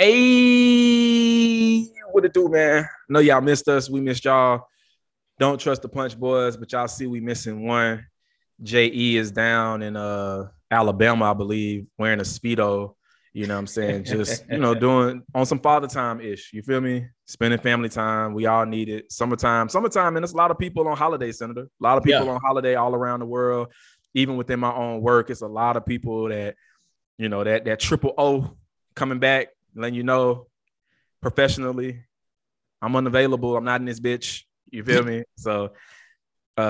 Hey, what it do, man? I know y'all missed us. We missed y'all. Don't trust the punch boys, but y'all see we missing one. J.E. is down in Alabama, I believe, wearing a Speedo. You know what I'm saying? Just, you know, doing on some father time-ish. You feel me? Spending family time. We all need it. Summertime. And there's a lot of people on holiday, Senator. A lot of people on holiday all around the world. Even within my own work, it's a lot of people that, you know, that triple O coming back, letting you know professionally, I'm unavailable. I'm not in this bitch. You feel me? So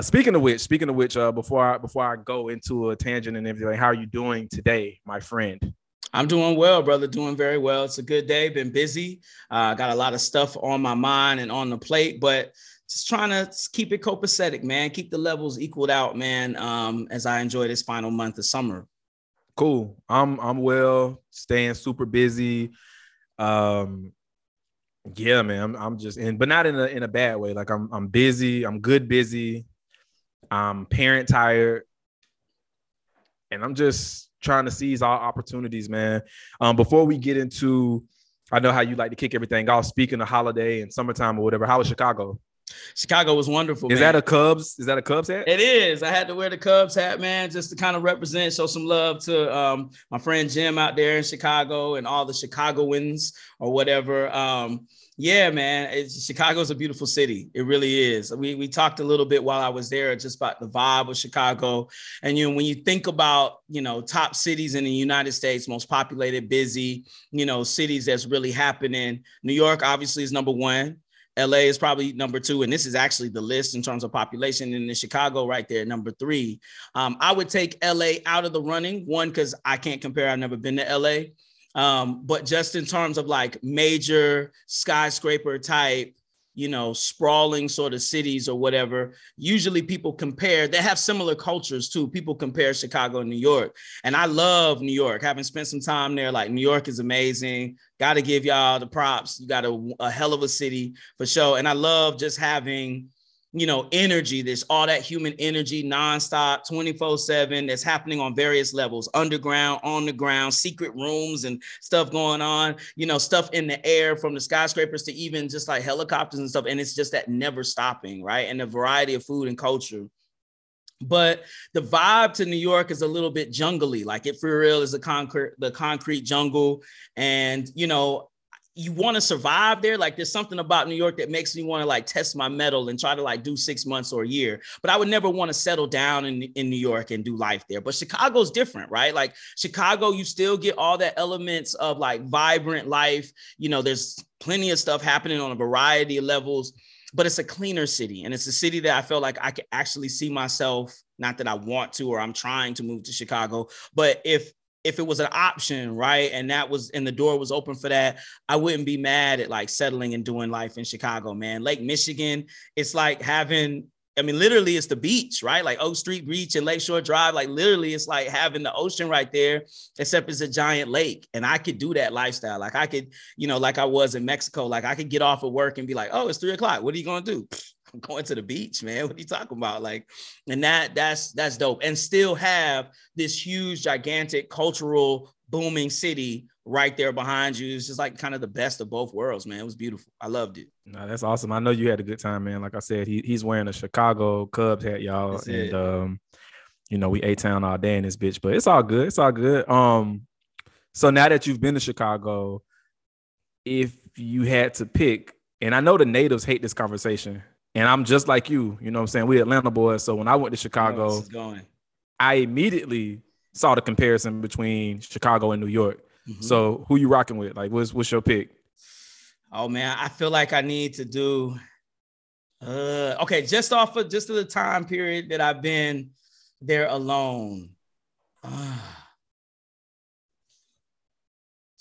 speaking of which, before I go into a tangent and everything, how are you doing today, my friend? I'm doing well, brother. Doing very well. It's a good day. Been busy. Got a lot of stuff on my mind and on the plate, but just trying to keep it copacetic, man. Keep the levels equaled out, man, as I enjoy this final month of summer. Cool. I'm well, staying super busy. Yeah, man, I'm just in, but not in a bad way. Like I'm busy. I'm good busy. I'm parent tired. And I'm just trying to seize all opportunities, man. Before we get into, I know how you like to kick everything off. Speaking of holiday and summertime or whatever, how was Chicago? Chicago was wonderful. Is man. That a Cubs? Is that a Cubs hat? It is. I had to wear the Cubs hat, man, just to kind of represent, show some love to my friend Jim out there in Chicago and all the Chicagoans or whatever. Yeah, man, Chicago's a beautiful city. It really is. We talked a little bit while I was there just about the vibe of Chicago. And, you know, when you think about, you know, top cities in the United States, most populated, busy, you know, cities that's really happening. New York, obviously, is number one. LA is probably number two, and this is actually the list in terms of population, and then Chicago right there, number three. I would take LA out of the running, one, because I can't compare. I've never been to LA, but just in terms of like major skyscraper type, you know, sprawling sort of cities or whatever, usually people compare, they have similar cultures too. People compare Chicago and New York. And I love New York. Having spent some time there, like New York is amazing. Got to give y'all the props. You got a hell of a city for sure. And I love just having, you know, energy, there's all that human energy, nonstop, 24/7, that's happening on various levels, underground, on the ground, secret rooms and stuff going on, you know, stuff in the air from the skyscrapers to even just like helicopters and stuff. And it's just that never stopping, right? And the variety of food and culture. But the vibe to New York is a little bit jungly, like it for real is the concrete jungle. And, you know, you want to survive there. Like there's something about New York that makes me want to like test my mettle and try to like do 6 months or a year, but I would never want to settle down in New York and do life there. But Chicago's different, right? Like Chicago, you still get all that elements of like vibrant life. You know, there's plenty of stuff happening on a variety of levels, but it's a cleaner city. And it's a city that I feel like I could actually see myself, not that I want to, or I'm trying to move to Chicago, but if it was an option, right, and that was, and the door was open for that, I wouldn't be mad at like settling and doing life in Chicago, man. Lake Michigan, it's like having, I mean, literally it's the beach, right? Like Oak Street Beach and Lakeshore Drive, like literally it's like having the ocean right there, except it's a giant lake. And I could do that lifestyle. Like I could, you know, like I was in Mexico, like I could get off of work and be like, oh, it's 3:00. What are you going to do? I'm going to the beach, man. What are you talking about? Like, and that's dope. And still have this huge, gigantic, cultural, booming city right there behind you. It's just like kind of the best of both worlds, man. It was beautiful. I loved it. No, that's awesome. I know you had a good time, man. Like I said, he's wearing a Chicago Cubs hat, y'all. That's and, you know, we A-Town all day in this bitch, but it's all good. It's all good. So now that you've been to Chicago, if you had to pick, and I know the natives hate this conversation, and I'm just like you know what I'm saying? We Atlanta boys. So when I went to Chicago, I immediately saw the comparison between Chicago and New York. Mm-hmm. So who you rocking with? Like, what's your pick? Oh, man, I feel like I need to do. Okay, just off of the time period that I've been there alone.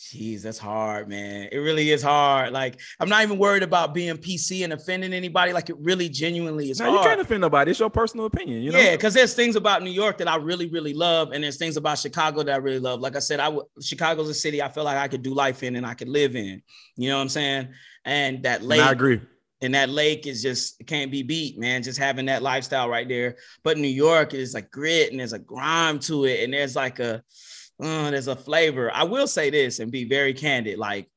Jeez, that's hard, man. It really is hard. Like, I'm not even worried about being PC and offending anybody. Like, it really genuinely is hard. No, you can't offend nobody. It's your personal opinion, you know? Yeah, because there's things about New York that I really, really love, and there's things about Chicago that I really love. Like I said, Chicago's a city I feel like I could do life in and I could live in. You know what I'm saying? And that lake. And I agree. And that lake is just, can't be beat, man. Just having that lifestyle right there. But New York is like grit, and there's a grime to it, and there's like a flavor. I will say this and be very candid. Like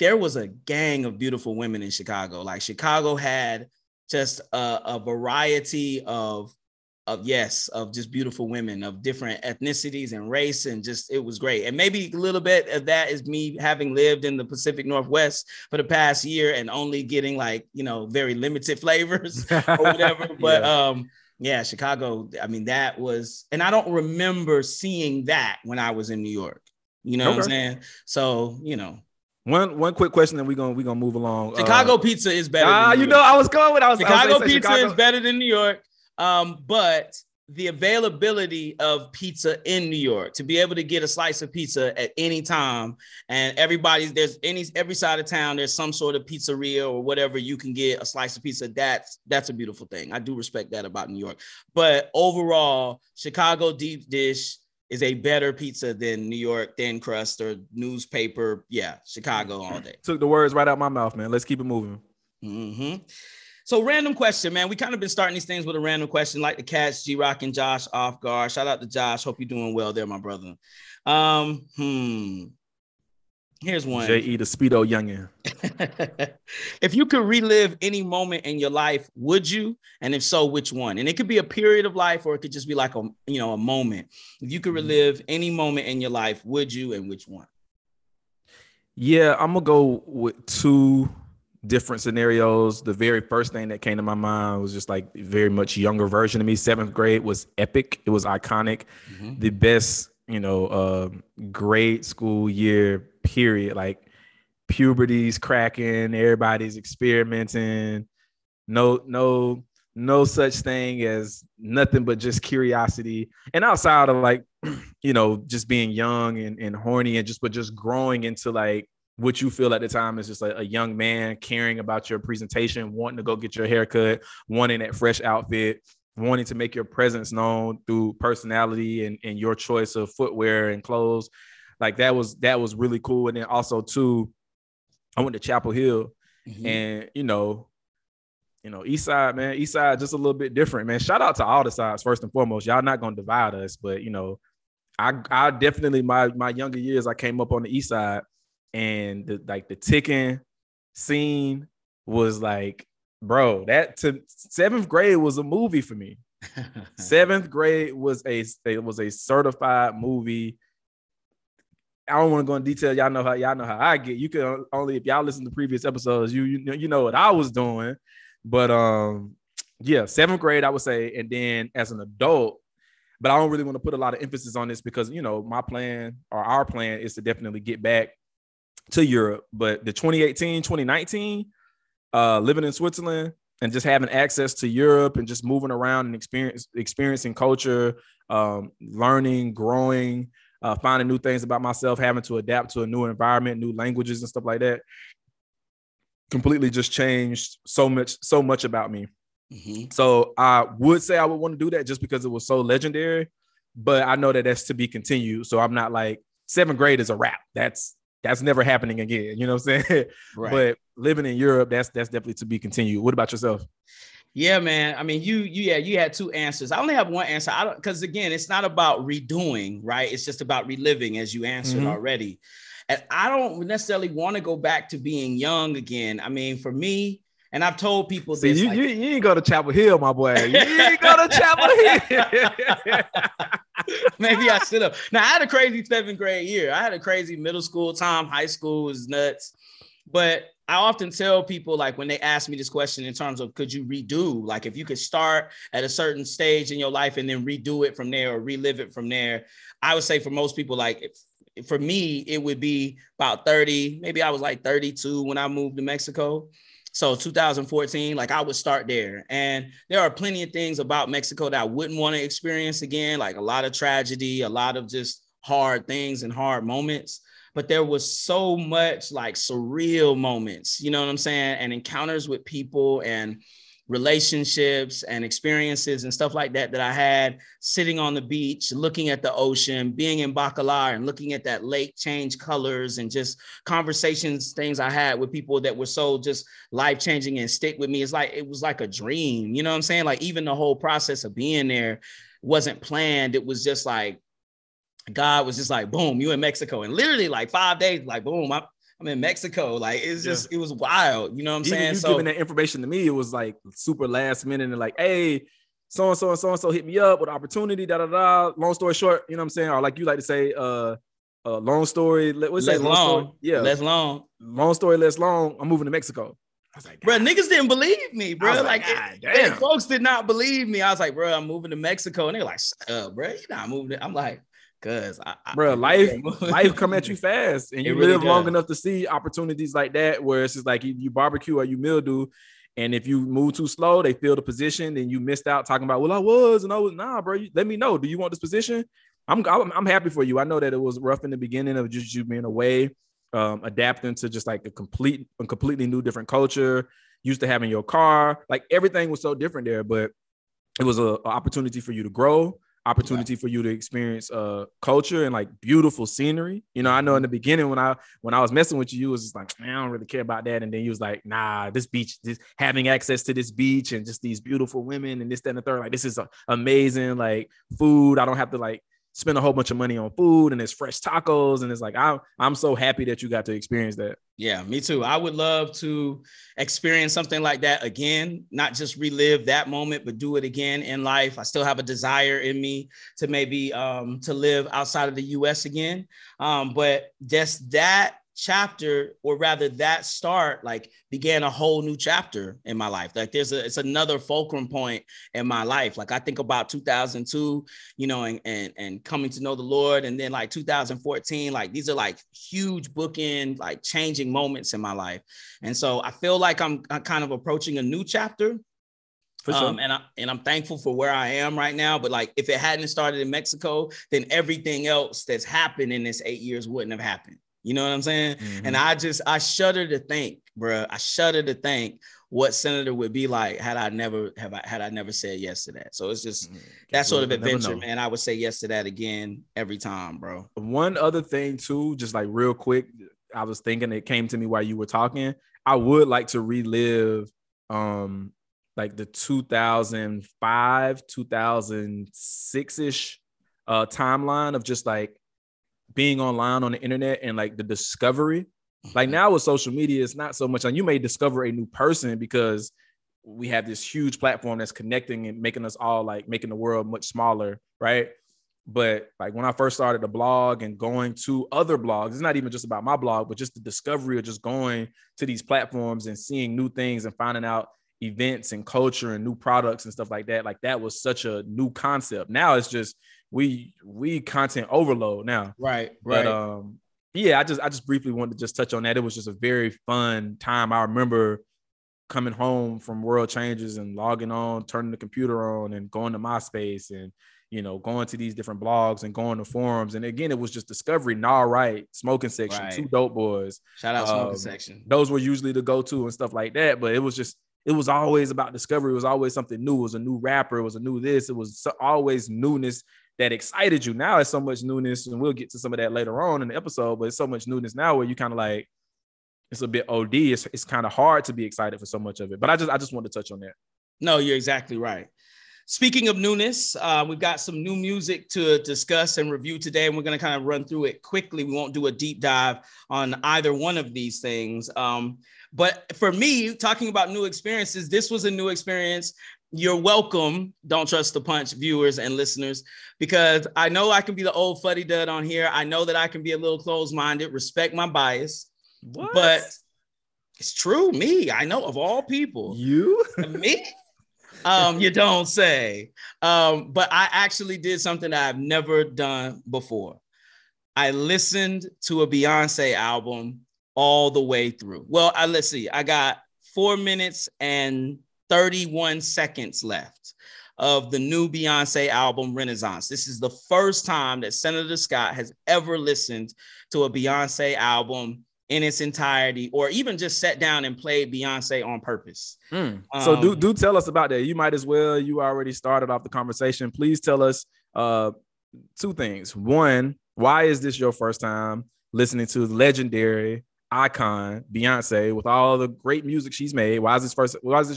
there was a gang of beautiful women in Chicago. Like Chicago had just a variety of just beautiful women of different ethnicities and race, and just, it was great. And maybe a little bit of that is me having lived in the Pacific Northwest for the past year and only getting, like, you know, very limited flavors or whatever. But yeah, Chicago, I mean, that was, and I don't remember seeing that when I was in New York, you know what I'm saying? So, you know. One quick question, and we're gonna move along. Chicago pizza is better. You know, Chicago pizza is better than New York. But the availability of pizza in New York, to be able to get a slice of pizza at any time, and every side of town, there's some sort of pizzeria or whatever you can get a slice of pizza. That's a beautiful thing. I do respect that about New York. But overall, Chicago deep dish is a better pizza than New York thin crust or newspaper. Yeah, Chicago all day. Took the words right out my mouth, man. Let's keep it moving. Mm-hmm. So random question, man. We kind of been starting these things with a random question, like the catch G-Rock and Josh off guard. Shout out to Josh. Hope you're doing well there, my brother. Here's one. J.E. the Speedo youngin. If you could relive any moment in your life, would you? And if so, which one? And it could be a period of life, or it could just be like a moment. If you could relive any moment in your life, would you? And which one? Yeah, I'm gonna go with two different scenarios. The very first thing that came to my mind was just like very much younger version of me. 7th grade was epic. It was iconic. Mm-hmm. The best, grade school year period. Like puberty's cracking, everybody's experimenting. No such thing as nothing but just curiosity. And outside of like, just being young and horny and just growing into like what you feel at the time is just like a young man caring about your presentation, wanting to go get your haircut, wanting that fresh outfit, wanting to make your presence known through personality and your choice of footwear and clothes. Like that was really cool. And then also too, I went to Chapel Hill, mm-hmm. and East Side, man, just a little bit different, man. Shout out to all the sides first and foremost. Y'all not gonna divide us, but I definitely my younger years, I came up on the East Side. And the ticking scene was like, bro, that to 7th grade was a movie for me. 7th grade was a certified movie. I don't want to go in detail. Y'all know how I get. You can only, if y'all listen to previous episodes, you know what I was doing. But yeah, 7th grade, I would say. And then as an adult, but I don't really want to put a lot of emphasis on this because my plan or our plan is to definitely get back to Europe, but the 2018, 2019, living in Switzerland and just having access to Europe and just moving around and experiencing culture, learning, growing, finding new things about myself, having to adapt to a new environment, new languages and stuff like that, completely just changed so much about me. Mm-hmm. So I would say I would want to do that just because it was so legendary, but I know that that's to be continued. So I'm not like 7th grade is a wrap. That's never happening again. You know what I'm saying? Right. But living in Europe, that's definitely to be continued. What about yourself? Yeah, man. I mean, you had two answers. I only have one answer. Because again, it's not about redoing, right? It's just about reliving, as you answered mm-hmm. already. And I don't necessarily want to go back to being young again. I mean, for me, and I've told people this. See, you ain't go to Chapel Hill, my boy. You ain't go to Chapel Hill. Maybe I should have. Now, I had a crazy 7th grade year. I had a crazy middle school time. High school was nuts. But I often tell people, like, when they ask me this question in terms of could you redo? Like, if you could start at a certain stage in your life and then redo it from there or relive it from there, I would say for most people, like, for me, it would be about 30. Maybe I was like 32 when I moved to Mexico. So 2014, like I would start there. And there are plenty of things about Mexico that I wouldn't want to experience again, like a lot of tragedy, a lot of just hard things and hard moments. But there was so much like surreal moments, you know what I'm saying? And encounters with people and relationships and experiences and stuff like that I had sitting on the beach, looking at the ocean, being in Bacalar and looking at that lake change colors and just conversations, things I had with people that were so just life-changing and stick with me. It's like, it was like a dream, you know what I'm saying? Like even the whole process of being there wasn't planned. It was just like, God was just like, boom, you in Mexico. And literally like 5 days, like, boom, I'm in Mexico. Like, it's just, it was wild. You know what I'm saying? So giving that information to me, it was like super last minute and like, hey, so-and-so and so-and-so hit me up with opportunity, da-da-da. Long story short, you know what I'm saying? Or like you like to say, long story. What's less long. Story? Yeah. Less long. Long story, less long. I'm moving to Mexico. I was like, bro, niggas didn't believe me, bro. Like, folks did not believe me. I was like, bro, I'm moving to Mexico. And they were like, shut up, bro. You're not moving. I'm like, cause life come at you fast, and you really live long enough to see opportunities like that where it's just like you barbecue or you mildew, and if you move too slow, they fill the position, then you missed out talking about, well, I was nah, bro. Let me know. Do you want this position? I'm happy for you. I know that it was rough in the beginning of just you being away, adapting to just like a completely new different culture, used to having your car, like everything was so different there, but it was an opportunity for you to grow. Opportunity for you to experience culture and like beautiful scenery. You know, I know in the beginning when I was messing with you, you was just like, man, I don't really care about that. And then you was like, nah, this beach, having access to this beach and just these beautiful women and this, that, and the third, like this is amazing. Like food, I don't have to like spend a whole bunch of money on food, and it's fresh tacos, and it's like I'm so happy that you got to experience that. Yeah, me too. I would love to experience something like that again, not just relive that moment, but do it again in life. I still have a desire in me to maybe to live outside of the US again. But just that chapter, or rather that start, like began a whole new chapter in my life. Like it's another fulcrum point in my life. Like I think about 2002, you know, and coming to know the Lord, and then like 2014, like these are like huge bookend, like changing moments in my life. And so I feel like I'm kind of approaching a new chapter. For sure. And I'm thankful for where I am right now. But like, if it hadn't started in Mexico, then everything else that's happened in this 8 years wouldn't have happened. You know what I'm saying? Mm-hmm. And I shudder to think, bro. I shudder to think what Senator would be like had I never said yes to that. So it's just that sort of adventure, man. I would say yes to that again every time, bro. One other thing too, just like real quick, I was thinking, it came to me while you were talking. I would like to relive like the 2005, 2006-ish timeline of just like being online on the internet and like the discovery. Like now with social media, it's not so much like you may discover a new person because we have this huge platform that's connecting and making us all like making the world much smaller. Right. But like when I first started the blog and going to other blogs, it's not even just about my blog, but just the discovery of just going to these platforms and seeing new things and finding out events and culture and new products and stuff like that. Like that was such a new concept. Now it's just, we content overload now. Right. But, yeah, I just briefly wanted to just touch on that. It was just a very fun time. I remember coming home from World Changes and logging on, turning the computer on and going to MySpace and, you know, going to these different blogs and going to forums. And again, it was just discovery. Nah, right. Smoking Section, right. Two Dope Boys. Shout out Smoking Section. Those were usually the go-to and stuff like that. But it was always about discovery. It was always something new. It was a new rapper. It was a new this. It was always newness that excited you. Now it's so much newness, and we'll get to some of that later on in the episode, but it's so much newness now where you kind of like, it's a bit OD. It's kind of hard to be excited for so much of it, but I just wanted to touch on that. No, you're exactly right. Speaking of newness, we've got some new music to discuss and review today, and we're going to kind of run through it quickly. We won't do a deep dive on either one of these things. But for me, talking about new experiences, this was a new experience. You're welcome, Don't Trust the Punch viewers and listeners, because I know I can be the old fuddy-dud on here. I know that I can be a little closed-minded, respect my bias. What? But it's true, me. I know, of all people. You? Me? You don't say. But I actually did something that I've never done before. I listened to a Beyoncé album all the way through. Well, let's see. I got 4 minutes and 31 seconds left of the new Beyoncé album, Renaissance. This is the first time that Senator Scott has ever listened to a Beyoncé album in its entirety, or even just sat down and played Beyoncé on purpose. So do tell us about that. You might as well, you already started off the conversation. Please tell us two things. One, why is this your first time listening to legendary icon Beyoncé with all the great music she's made? Why is this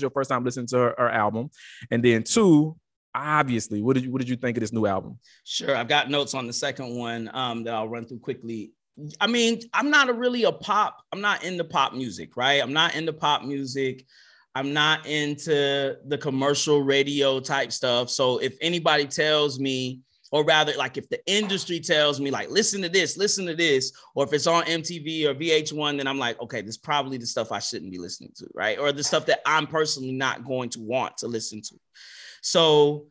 your first time listening to her album? And then two, obviously, what did you think of this new album? Sure, I've got notes on the second one that I'll run through quickly I mean, I'm not into pop music, right? I'm not into pop music. I'm not into the commercial radio type stuff. So if anybody tells me, or rather, like if the industry tells me, like, listen to this, or if it's on MTV or VH1, then I'm like, okay, this is probably the stuff I shouldn't be listening to, right? Or the stuff that I'm personally not going to want to listen to. So,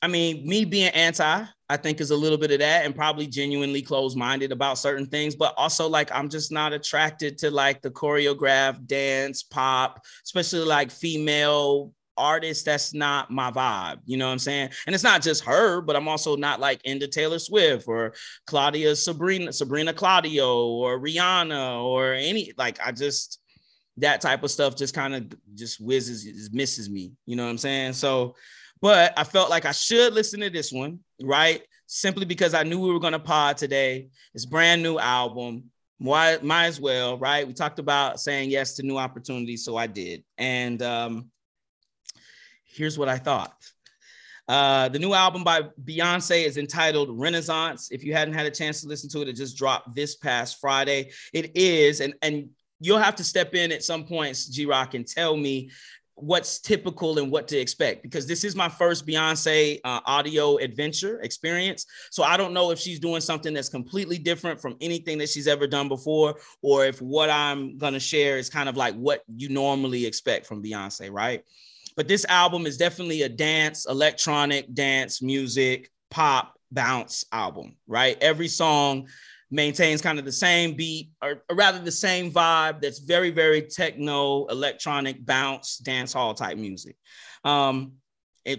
I mean, me being anti, I think is a little bit of that, and probably genuinely closed-minded about certain things, but also like, I'm just not attracted to like the choreographed dance, pop, especially like female artist. That's not my vibe, you know what I'm saying? And it's not just her, but I'm also not like into Taylor Swift or Claudia Sabrina Claudio or Rihanna or any, like, I just, that type of stuff just kind of just misses me, you know what I'm saying? So, but I felt like I should listen to this one, right? Simply because I knew we were going to pod today. It's brand new album. Why might as well, right? We talked about saying yes to new opportunities, so I did. And here's what I thought. The new album by Beyoncé is entitled Renaissance. If you hadn't had a chance to listen to it, it just dropped this past Friday. It is, and you'll have to step in at some points, G-Rock, and tell me what's typical and what to expect, because this is my first Beyoncé audio adventure experience. So I don't know if she's doing something that's completely different from anything that she's ever done before, or if what I'm going to share is kind of like what you normally expect from Beyoncé, right? But this album is definitely a dance, electronic dance, music, pop, bounce album, right? Every song maintains kind of the same beat, or rather the same vibe, that's very, very techno, electronic, bounce, dance hall type music.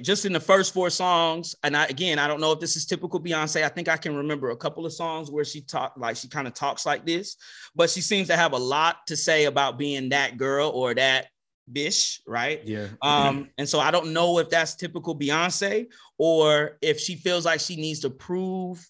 Just in the first four songs, and I don't know if this is typical Beyoncé. I think I can remember a couple of songs where she kind of talks like this, but she seems to have a lot to say about being that girl or that bish, right? Yeah. And so I don't know if that's typical Beyoncé, or if she feels like she needs to prove,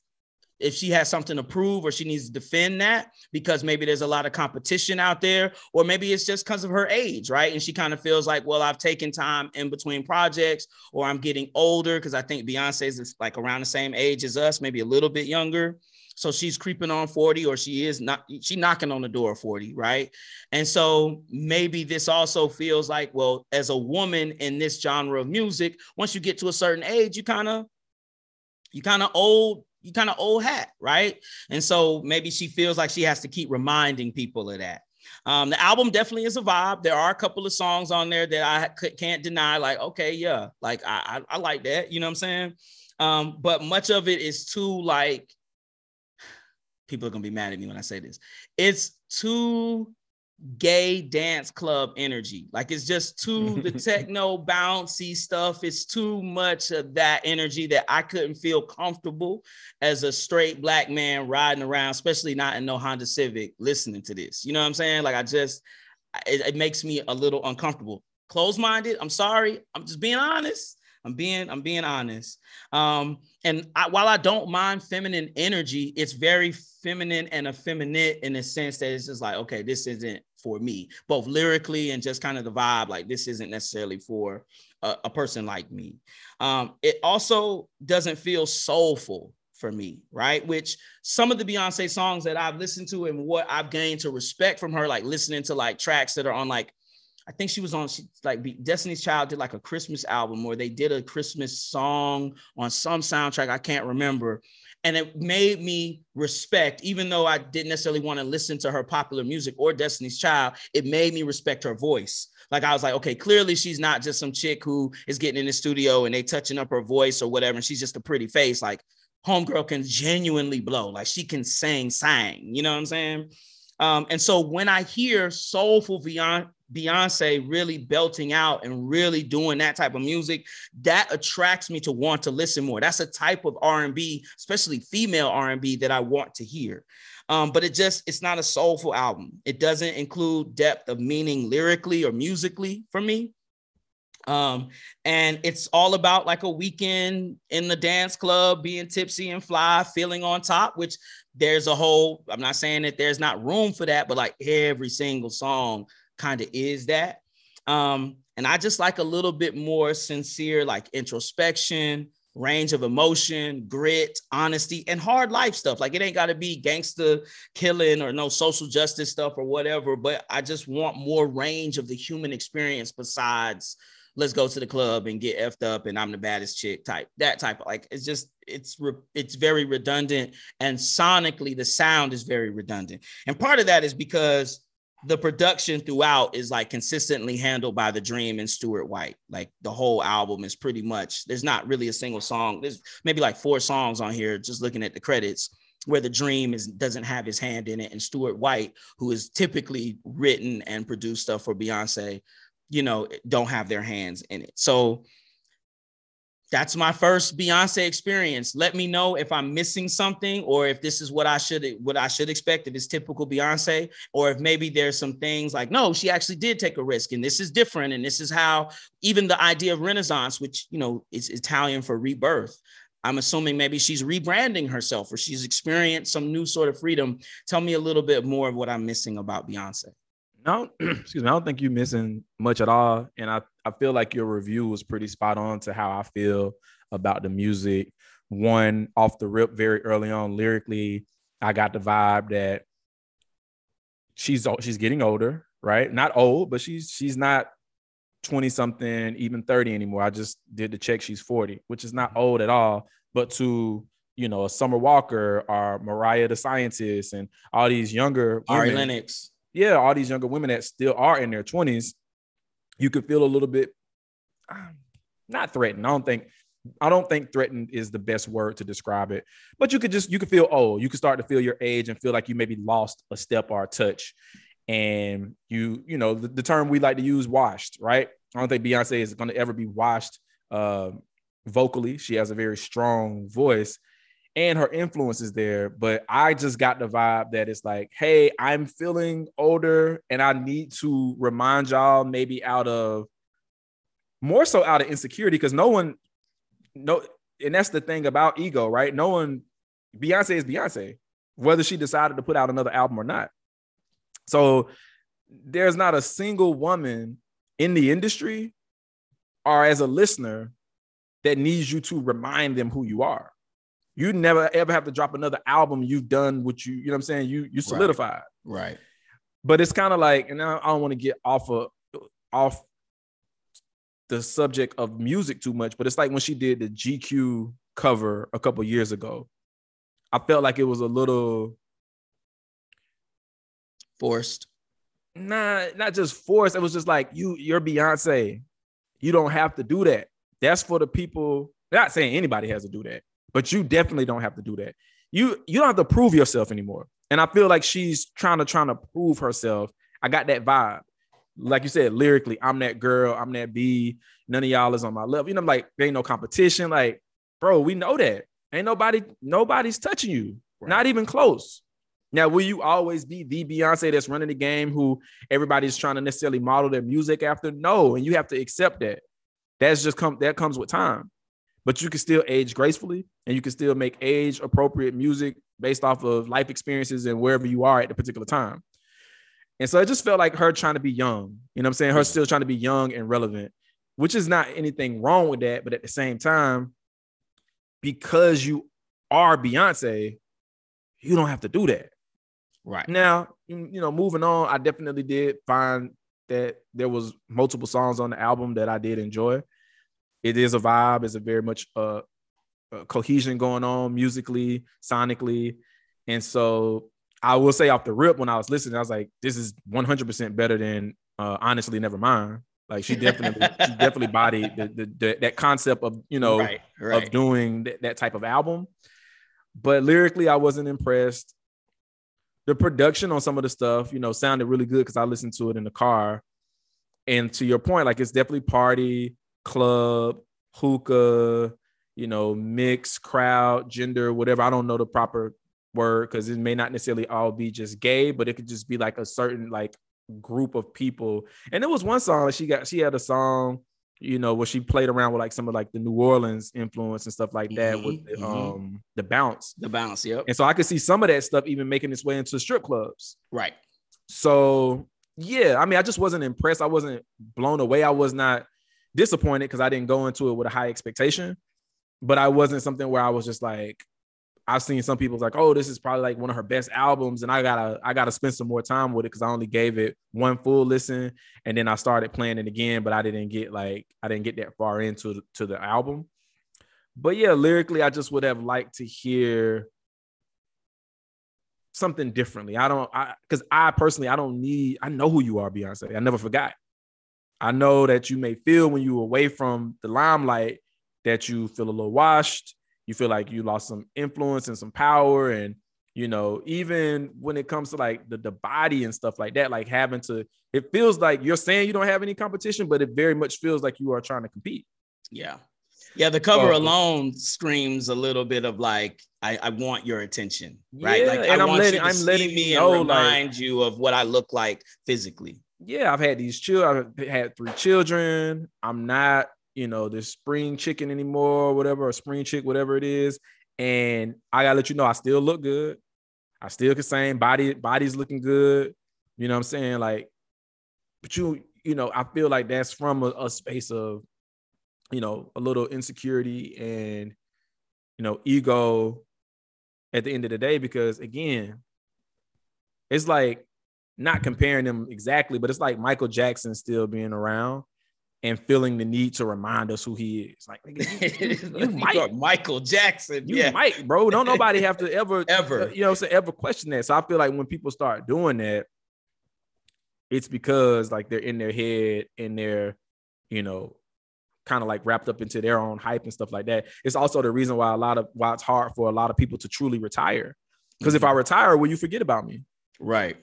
if she has something to prove, or she needs to defend that, because maybe there's a lot of competition out there, or maybe it's just because of her age, right? And she kind of feels like, well, I've taken time in between projects, or I'm getting older, because I think Beyoncé is like around the same age as us, maybe a little bit younger. So she's creeping on 40, or she's knocking on the door of 40, right? And so maybe this also feels like, well, as a woman in this genre of music, once you get to a certain age, you kind of old hat, right? And so maybe she feels like she has to keep reminding people of that. The album definitely is a vibe. There are a couple of songs on there that I can't deny, like, okay, yeah, like I like that, you know what I'm saying? But much of it is too, like, people are gonna be mad at me when I say this, it's too gay dance club energy. Like, it's just too the techno bouncy stuff. It's too much of that energy that I couldn't feel comfortable as a straight black man riding around, especially not in no Honda Civic, listening to this. You know what I'm saying? Like, it makes me a little uncomfortable. Closed-minded. I'm sorry. I'm just being honest. I'm being honest. While I don't mind feminine energy, it's very feminine and effeminate in the sense that it's just like, okay, this isn't for me, both lyrically and just kind of the vibe, like this isn't necessarily for a person like me. It also doesn't feel soulful for me, right? Which some of the Beyoncé songs that I've listened to and what I've gained to respect from her, like listening to like tracks that are on like, I think like Destiny's Child did like a Christmas album, or they did a Christmas song on some soundtrack, I can't remember. And it made me respect, even though I didn't necessarily want to listen to her popular music or Destiny's Child, it made me respect her voice. Like, I was like, okay, clearly she's not just some chick who is getting in the studio and they touching up her voice or whatever, and she's just a pretty face. Like, homegirl can genuinely blow. Like, she can sang, you know what I'm saying? And so when I hear soulful Beyoncé really belting out and really doing that type of music, that attracts me to want to listen more. That's a type of R&B, especially female R&B, that I want to hear. But it's not a soulful album. It doesn't include depth of meaning lyrically or musically for me. And it's all about like a weekend in the dance club, being tipsy and fly, feeling on top, which there's a whole, I'm not saying that there's not room for that, but like every single song kind of is that. And I just like a little bit more sincere, like introspection, range of emotion, grit, honesty, and hard life stuff. Like, it ain't got to be gangster killing or no social justice stuff or whatever, but I just want more range of the human experience besides let's go to the club and get effed up and I'm the baddest chick type. That type of, like, it's just, it's very redundant, and sonically the sound is very redundant. And part of that is because the production throughout is like consistently handled by The Dream and Stuart White. Like, the whole album is pretty much, there's not really a single song. There's maybe like 4 songs on here, just looking at the credits, where The Dream doesn't have his hand in it. And Stuart White, who is typically written and produced stuff for Beyonce, you know, don't have their hands in it. So that's my first Beyonce experience. Let me know if I'm missing something, or if this is what I should expect, if it's typical Beyonce, or if maybe there's some things like, no, she actually did take a risk and this is different. And this is how even the idea of Renaissance, which, you know, is Italian for rebirth. I'm assuming maybe she's rebranding herself or she's experienced some new sort of freedom. Tell me a little bit more of what I'm missing about Beyonce. No, excuse me. I don't think you're missing much at all. And I feel like your review was pretty spot on to how I feel about the music. One, off the rip, very early on, lyrically, I got the vibe that she's getting older, right? Not old, but she's not 20 something, even 30 anymore. I just did the check. She's 40, which is not old at all, but to, you know, a Summer Walker or Mariah the Scientist and all these younger Ari women, Lennox. Yeah, all these younger women that still are in their 20s, you could feel a little bit, not threatened. I don't think threatened is the best word to describe it, but you could feel old. You could start to feel your age and feel like you maybe lost a step or a touch. And you know, the term we like to use, washed, right? I don't think Beyonce is going to ever be washed vocally. She has a very strong voice, and her influence is there, but I just got the vibe that it's like, hey, I'm feeling older and I need to remind y'all, maybe more so out of insecurity, because and that's the thing about ego, right? No one, Beyonce is Beyonce, whether she decided to put out another album or not. So there's not a single woman in the industry or as a listener that needs you to remind them who you are. You never, ever have to drop another album. You've done what you know what I'm saying? You solidified. Right. But it's kind of like, and I don't want to get off the subject of music too much, but it's like when she did the GQ cover a couple years ago, I felt like it was a little forced. Nah, not just forced. It was just like, you're Beyonce. You don't have to do that. That's for the people. Not saying anybody has to do that, but you definitely don't have to do that. You don't have to prove yourself anymore. And I feel like she's trying to prove herself. I got that vibe. Like you said, lyrically, I'm that girl, I'm that B, none of y'all is on my level. You know, I'm like, there ain't no competition. Like, bro, we know that. Ain't nobody's touching you. Right. Not even close. Now, will you always be the Beyonce that's running the game, who everybody's trying to necessarily model their music after? No, and you have to accept that. That comes with time. But you can still age gracefully, and you can still make age-appropriate music based off of life experiences and wherever you are at the particular time. And so it just felt like her trying to be young. You know what I'm saying? Her still trying to be young and relevant, which is not anything wrong with that. But at the same time, because you are Beyonce, you don't have to do that. Right. Now, you know, moving on, I definitely did find that there was multiple songs on the album that I did enjoy. It is a vibe. It's a very much a cohesion going on musically, sonically. And so I will say off the rip, when I was listening, I was like, this is 100% better than Honestly Nevermind. Like, she definitely bodied that concept of, you know, right. of doing that type of album. But lyrically, I wasn't impressed. The production on some of the stuff, you know, sounded really good because I listened to it in the car. And to your point, like, it's definitely party, club, hookah, you know, mixed crowd, gender, whatever. I don't know the proper word, because it may not necessarily all be just gay, but it could just be like a certain like group of people. And there was one song that she had a song, you know, where she played around with like some of like the New Orleans influence and stuff like that, with the bounce. Yep. And so I could see some of that stuff even making its way into strip clubs. Right. So yeah, I mean, I just wasn't impressed. I wasn't blown away. I was not disappointed because I didn't go into it with a high expectation, but I wasn't something where I was just like, I've seen some people's like, oh, this is probably like one of her best albums, and I gotta spend some more time with it, because I only gave it one full listen, and then I started playing it again, but I didn't get that far into the album. But yeah, lyrically, I just would have liked to hear something differently. I know who you are, Beyonce. I never forgot. I know that you may feel when you're away from the limelight that you feel a little washed. You feel like you lost some influence and some power. And, you know, even when it comes to like the body and stuff like that, like having to, it feels like you're saying you don't have any competition, but it very much feels like you are trying to compete. Yeah. Yeah, the cover alone screams a little bit of like, I want your attention, right? Yeah, like, and I'm letting you know, and remind you of what I look like physically. Yeah, I've had these children. I've had 3 children. I'm not, you know, this spring chicken anymore, or whatever, or spring chick, whatever it is. And I gotta let you know, I still look good. I still can sing. Body's looking good. You know what I'm saying? Like, but you know, I feel like that's from a space of, you know, a little insecurity and, you know, ego at the end of the day, because again, it's like not comparing them exactly, but it's like Michael Jackson still being around and feeling the need to remind us who he is. Like, you might. Michael Jackson. You might, bro. Don't nobody have to ever, you know, ever question that. So I feel like when people start doing that, it's because like they're in their head and they're, you know, kind of like wrapped up into their own hype and stuff like that. It's also the reason why why it's hard for a lot of people to truly retire. Because if I retire, will you forget about me? Right.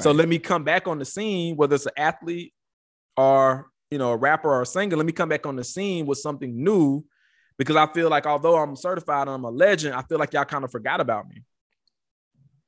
So let me come back on the scene, whether it's an athlete or, you know, a rapper or a singer, let me come back on the scene with something new, because I feel like although I'm certified and I'm a legend, I feel like y'all kind of forgot about me.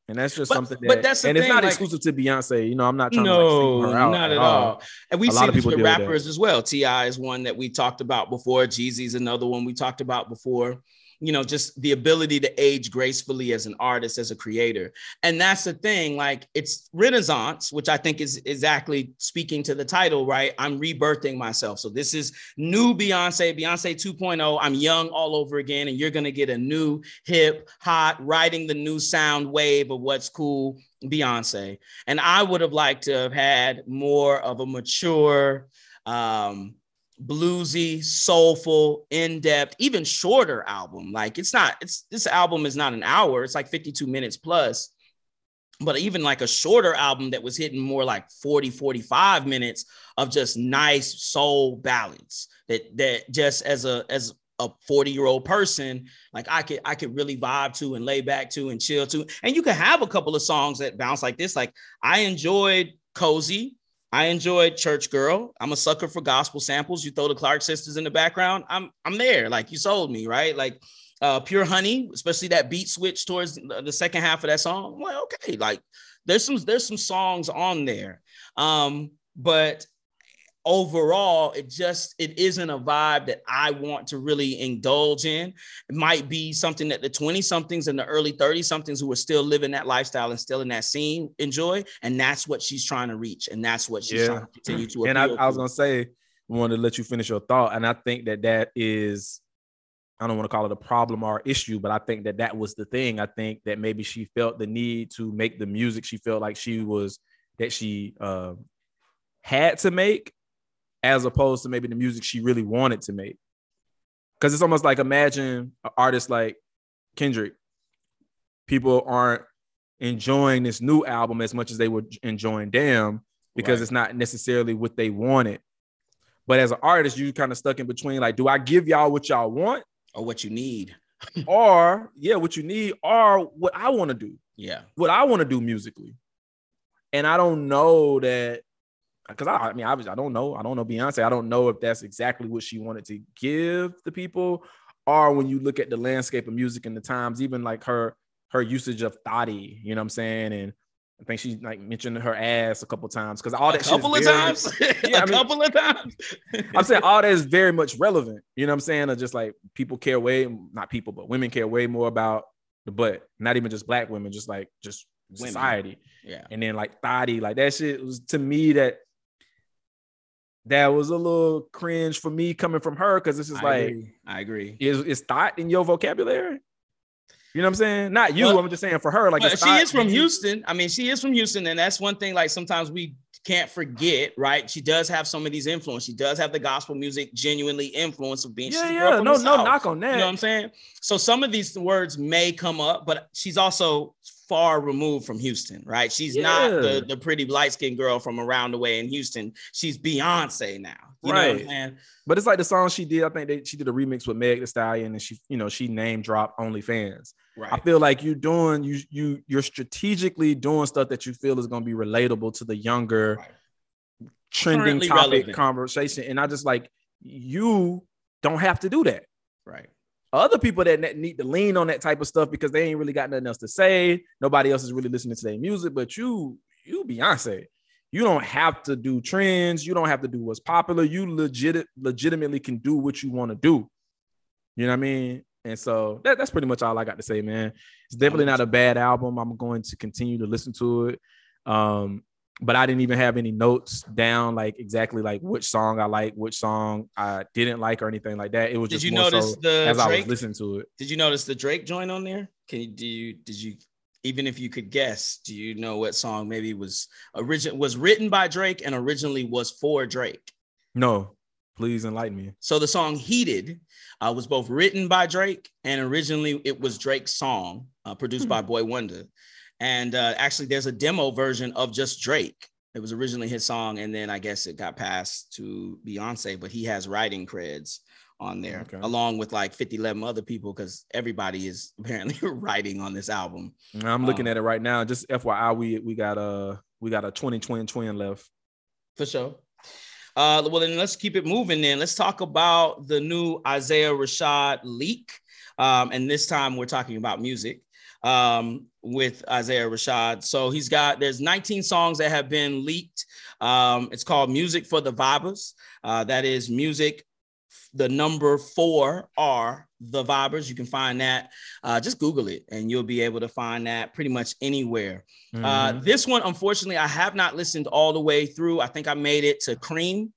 And that's just something that, but that's the thing, it's not like, exclusive to Beyonce. You know, I'm not trying to sing her out. No, not at all. And we see this with rappers as well. T.I. is one that we talked about before. Jeezy's another one we talked about before. You know, just the ability to age gracefully as an artist, as a creator. And that's the thing, like it's Renaissance, which I think is exactly speaking to the title, right? I'm rebirthing myself. So this is new Beyonce, Beyonce 2.0. I'm young all over again. And you're going to get a new hip, hot, riding the new sound wave of what's cool Beyonce. And I would have liked to have had more of a mature, bluesy, soulful, in-depth, even shorter album. Like this album is not an hour. It's like 52 minutes plus, but even like a shorter album that was hitting more like 40, 45 minutes of just nice soul balance that just as a 40-year-old person, like I could really vibe to and lay back to and chill to. And you can have a couple of songs that bounce like this. Like I enjoyed Cozy. I enjoyed Church Girl. I'm a sucker for gospel samples. You throw the Clark sisters in the background, I'm there. Like you sold me, right? Like Pure Honey, especially that beat switch towards the second half of that song. Well, okay, like there's some songs on there, but overall it isn't a vibe that I want to really indulge in. It might be something that the 20-somethings and the early 30-somethings who are still living that lifestyle and still in that scene enjoy, and that's what she's trying to reach, and that's what she's trying to continue to appeal. And I was gonna say, I wanted to let you finish your thought, and I think that is, I don't want to call it a problem or issue, but I think that was the thing. I think that maybe she felt the need to make the music she felt like she had to make, as opposed to maybe the music she really wanted to make. Because it's almost like, imagine an artist like Kendrick. People aren't enjoying this new album as much as they were enjoying Damn, because It's not necessarily what they wanted. But as an artist, you kind of stuck in between, like, do I give y'all what y'all want? Or what you need. What you need, or what I want to do. Yeah. What I want to do musically. And I don't know that, because I mean, obviously, I don't know Beyonce. I don't know if that's exactly what she wanted to give the people. Or when you look at the landscape of music and the times, even like her usage of thotty, you know what I'm saying? And I think she like mentioned her ass a couple of times, because all that a couple of times. I'm saying all that is very much relevant. You know what I'm saying? Or just like people care way, not people, but women care way more about the butt. Not even just black women, just like just society. Women. Yeah. And then like thotty, like that shit was, to me, that that was a little cringe for me coming from her, because this is I agree. Is thought in your vocabulary? You know what I'm saying? Not you. Well, I'm just saying for her, like, she is from Houston. I mean, she is from Houston, and that's one thing. Like, sometimes we can't forget, right? She does have some of these influences. She does have the gospel music genuinely influence of being. Yeah. No knock on that. You know what I'm saying? So some of these words may come up, but she's also far removed from Houston, right? She's not the pretty light skinned girl from around the way in Houston. She's Beyonce now. You know what I'm saying? But it's like the song she did. I think she did a remix with Meg Thee Stallion, and she name dropped OnlyFans. Right. I feel like you're strategically doing stuff that you feel is going to be relatable to the younger trending topic conversation. And I just like, you don't have to do that. Right. Other people that need to lean on that type of stuff because they ain't really got nothing else to say. Nobody else is really listening to their music, but you Beyonce. You don't have to do trends. You don't have to do what's popular. You legitimately can do what you want to do. You know what I mean? And so that's pretty much all I got to say, man. It's definitely not a bad album. I'm going to continue to listen to it. But I didn't even have any notes down, like exactly like which song I like, which song I didn't like, or anything like that. It was just more so as I was listening to it. Did you notice the Drake joint on there? Did you even if you could guess, do you know what song maybe was written by Drake and originally was for Drake? No. Please enlighten me. So the song Heated was both written by Drake, and originally it was Drake's song, produced by Boy Wonder. And actually there's a demo version of just Drake. It was originally his song, and then I guess it got passed to Beyonce, but he has writing creds on there, along with like 11 other people, because everybody is apparently writing on this album. I'm looking at it right now. Just FYI, we got a 20/20 left. For sure. Well, then let's keep it moving then. Let's talk about the new Isaiah Rashad leak. And this time we're talking about music with Isaiah Rashad. So there's 19 songs that have been leaked. It's called Music for the Vibers. That is music, the number 4 are the Vibers. You can find that. Just Google it and you'll be able to find that pretty much anywhere. Mm-hmm. This one, unfortunately, I have not listened all the way through. I think I made it to Cream,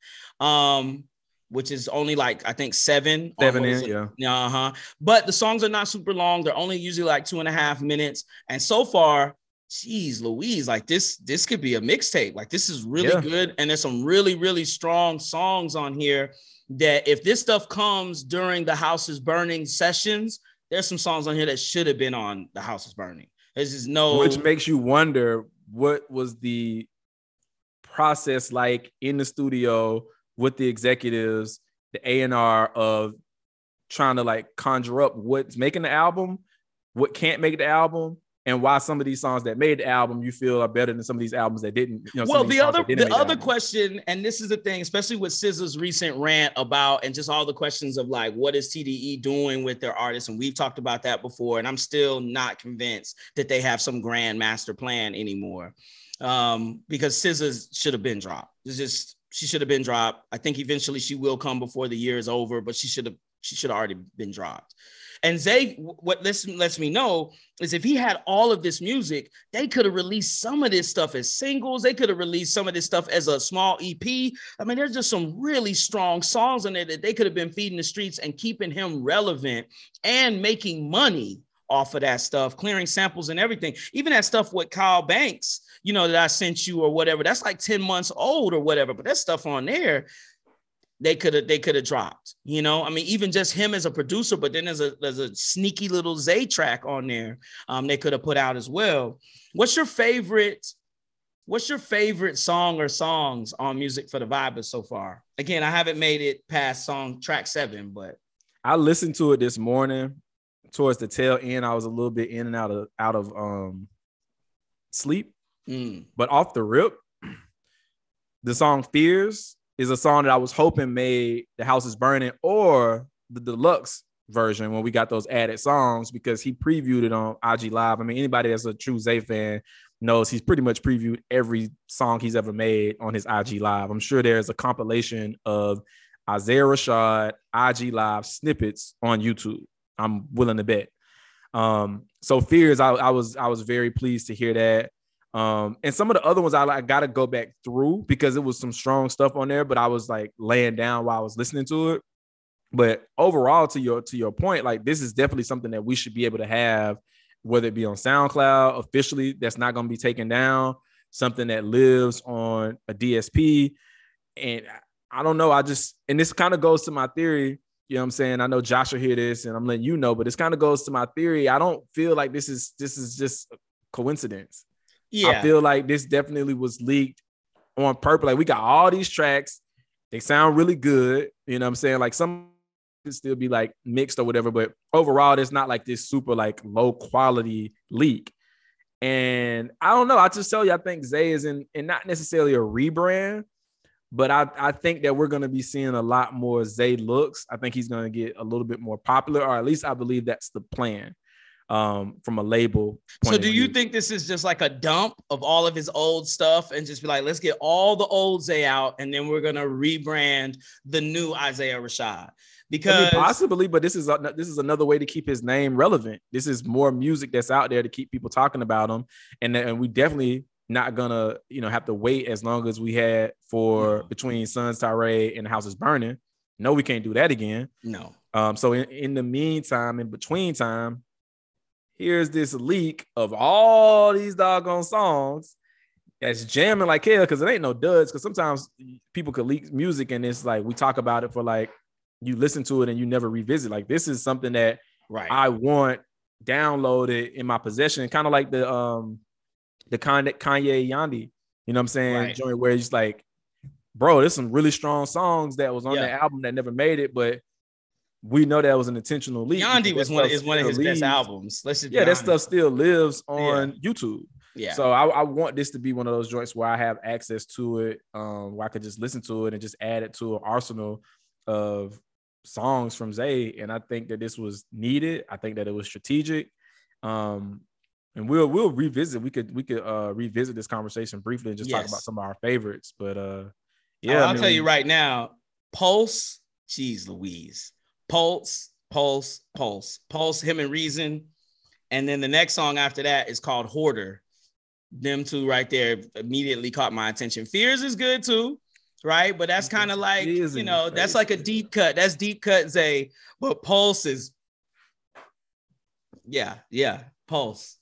which is only like, I think 7 almost. Yeah. Uh-huh. But the songs are not super long. They're only usually like 2.5 minutes. And so far, geez Louise, like this could be a mixtape. Like this is really good. And there's some really, really strong songs on here that if this stuff comes during the House is Burning sessions, there's some songs on here that should have been on the House is Burning. There's just no... Which makes you wonder, what was the process like in the studio with the executives, the A&R, of trying to like conjure up what's making the album, what can't make the album, and why some of these songs that made the album you feel are better than some of these albums that didn't. You know, well, the other question, and this is the thing, especially with SZA's recent rant about, and just all the questions of like, what is TDE doing with their artists? And we've talked about that before, and I'm still not convinced that they have some grand master plan anymore, because SZA should have been dropped. She should have been dropped. I think eventually she will come before the year is over, but she should have already been dropped. And Zay, what this lets me know is if he had all of this music, they could have released some of this stuff as singles. They could have released some of this stuff as a small EP. I mean, there's just some really strong songs in there that they could have been feeding the streets and keeping him relevant and making money off of that stuff, clearing samples and everything. Even that stuff with Kyle Banks, you know, that I sent you or whatever, that's like 10 months old or whatever, but that stuff on there, they could have dropped, you know. I mean, even just him as a producer, but then there's a sneaky little Zay track on there they could have put out as well. What's your favorite song or songs on Music for the Vibers so far? Again, I haven't made it past track 7, but I listened to it this morning. Towards the tail end, I was a little bit in and out of sleep, but off the rip, the song Fears is a song that I was hoping made The House is Burning or the deluxe version when we got those added songs, because he previewed it on IG Live. I mean, anybody that's a true Zay fan knows he's pretty much previewed every song he's ever made on his IG Live. I'm sure there's a compilation of Isaiah Rashad IG Live snippets on YouTube. I'm willing to bet. So Fears, I was very pleased to hear that. And some of the other ones I like, got to go back through because it was some strong stuff on there, but I was like laying down while I was listening to it. But overall, to your point, like this is definitely something that we should be able to have, whether it be on SoundCloud officially, that's not going to be taken down, something that lives on a DSP. And I don't know. And this kind of goes to my theory. You know what I'm saying? I know Josh will hear this and I'm letting you know, but this kind of goes to my theory. I don't feel like this is just coincidence. Yeah. I feel like this definitely was leaked on purpose. Like we got all these tracks. They sound really good. You know what I'm saying? Like some could still be like mixed or whatever, but overall, it's not like this super like low quality leak. And I don't know. I just tell you, I think Zay is in not necessarily a rebrand, but I think that we're going to be seeing a lot more Zay looks. I think he's going to get a little bit more popular, or at least I believe that's the plan from a label point. So do you think this is just like a dump of all of his old stuff and just be like, let's get all the old Zay out and then we're going to rebrand the new Isaiah Rashad? Because I mean, possibly, but this is another way to keep his name relevant. This is more music that's out there to keep people talking about him. And we definitely not gonna, you know, have to wait as long as we had for between Sun's Tirade and The House is Burning. No, we can't do that again. No. So in the meantime, in between time, here's this leak of all these doggone songs that's jamming like hell, because it ain't no duds. Because sometimes people could leak music and it's like we talk about it for like you listen to it and you never revisit. Like this is something that I want downloaded in my possession, kind of like the Kanye Yandi, you know what I'm saying? Right. Joint where he's like, bro, there's some really strong songs that was on the album that never made it, but we know that was an intentional leak. Yandi was one of his best albums. Let's just that stuff still lives on YouTube. Yeah. So I want this to be one of those joints where I have access to it, where I could just listen to it and just add it to an arsenal of songs from Zay. And I think that this was needed. I think that it was strategic. And we'll revisit. We could revisit this conversation briefly and just talk about some of our favorites. But I'll tell you right now, Pulse, geez Louise, Pulse, him and Reason, and then the next song after that is called Hoarder. Them two right there immediately caught my attention. Fears is good too, right? But that's kind of like that's like a deep cut. That's deep cut Zay, but Pulse is Pulse.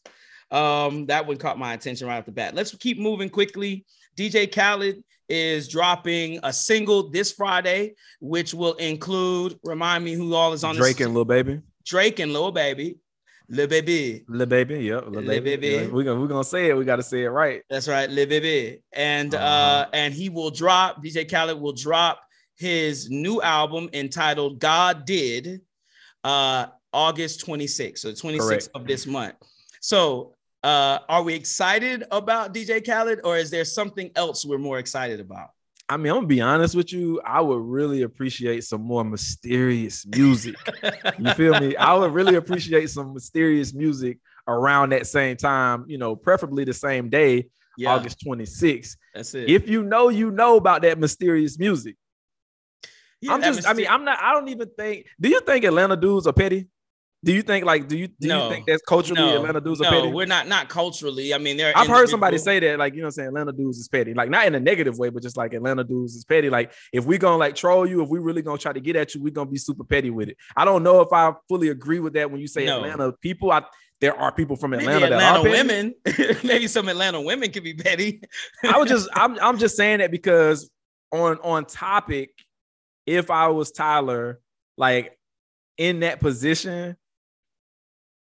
That one caught my attention right off the bat. Let's keep moving quickly. DJ Khaled is dropping a single this Friday, which will include, remind me who all is on Drake and Lil Baby. Drake and Lil Baby. Lil Baby. We're gonna say it. We gotta say it right. That's right, Lil Baby. And and he will drop, DJ Khaled will drop his new album entitled God Did August 26th. So the 26th of this month. So are we excited about DJ Khaled, or is there something else we're more excited about? I mean, I'm gonna be honest with you. I would really appreciate some more mysterious music. You feel me? I would really appreciate some mysterious music around that same time, you know, preferably the same day, August 26th. That's it. If you know about that mysterious music. Yeah, I don't even think, do you think Atlanta dudes are petty? Do you think that's culturally Atlanta dudes are petty? No, we're not culturally. I mean, I've heard somebody say that, like, you know what I'm saying, Atlanta dudes is petty. Like, not in a negative way, but just like Atlanta dudes is petty. Like, if we're going to, like, troll you, if we really going to try to get at you, we're going to be super petty with it. I don't know if I fully agree with that when you say Atlanta people. There are people from Atlanta that are women. Maybe some Atlanta women could be petty. I'm just saying that because on topic, if I was Tyler, like, in that position...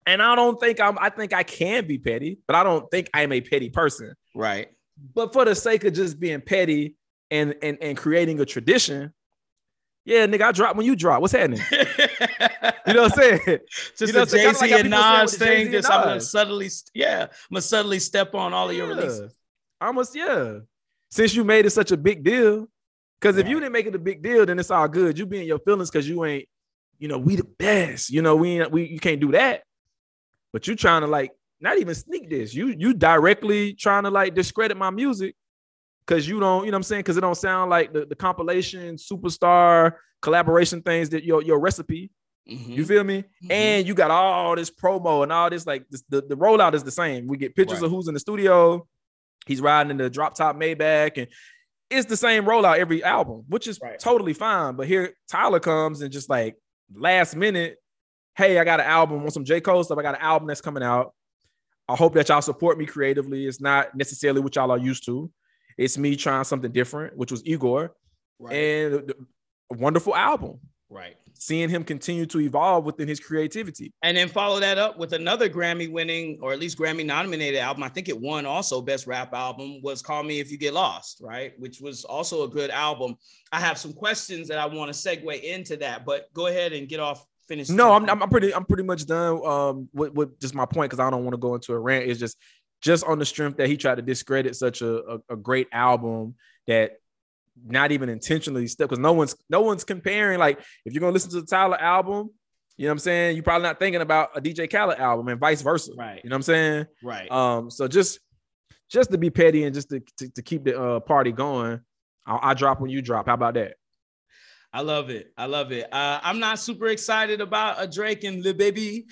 And I don't think I think I can be petty, but I don't think I'm a petty person. Right. But for the sake of just being petty and creating a tradition, nigga, I drop when you drop. What's happening? You know what I'm saying? Just a Jay-Z and Nas thing. Just I'm gonna subtly step on all of your releases. Since you made it such a big deal, because if you didn't make it a big deal, then it's all good. You be in your feelings because you ain't, you know, we the best. You know, you can't do that. But you trying to like not even sneak this. You directly trying to like discredit my music because you don't, you know what I'm saying? Because it don't sound like the compilation, superstar, collaboration things that your recipe. Mm-hmm. You feel me? Mm-hmm. And you got all this promo and all this, like the rollout is the same. We get pictures of who's in the studio. He's riding in the drop top Maybach, and it's the same rollout every album, which is totally fine. But here Tyler comes and just like last minute, hey, I got an album, want some J. Cole stuff. I got an album that's coming out. I hope that y'all support me creatively. It's not necessarily what y'all are used to. It's me trying something different, which was Igor, and a wonderful album. Right. Seeing him continue to evolve within his creativity. And then follow that up with another Grammy winning, or at least Grammy nominated album. I think it won also Best Rap Album, was Call Me If You Get Lost, right? Which was also a good album. I have some questions that I want to segue into that, but go ahead and get off. Finish. No, I'm pretty much done with just my point, because I don't want to go into a rant. It's just on the strength that he tried to discredit such a great album that not even intentionally stepped, because no one's comparing. Like, if you're gonna listen to the Tyler album, you know what I'm saying, you're probably not thinking about a DJ Khaled album, and vice versa. Right. You know what I'm saying? Right. So just to be petty and just to keep the party going, I drop when you drop. How about that? I love it. I love it. I'm not super excited about a Drake and Lil Baby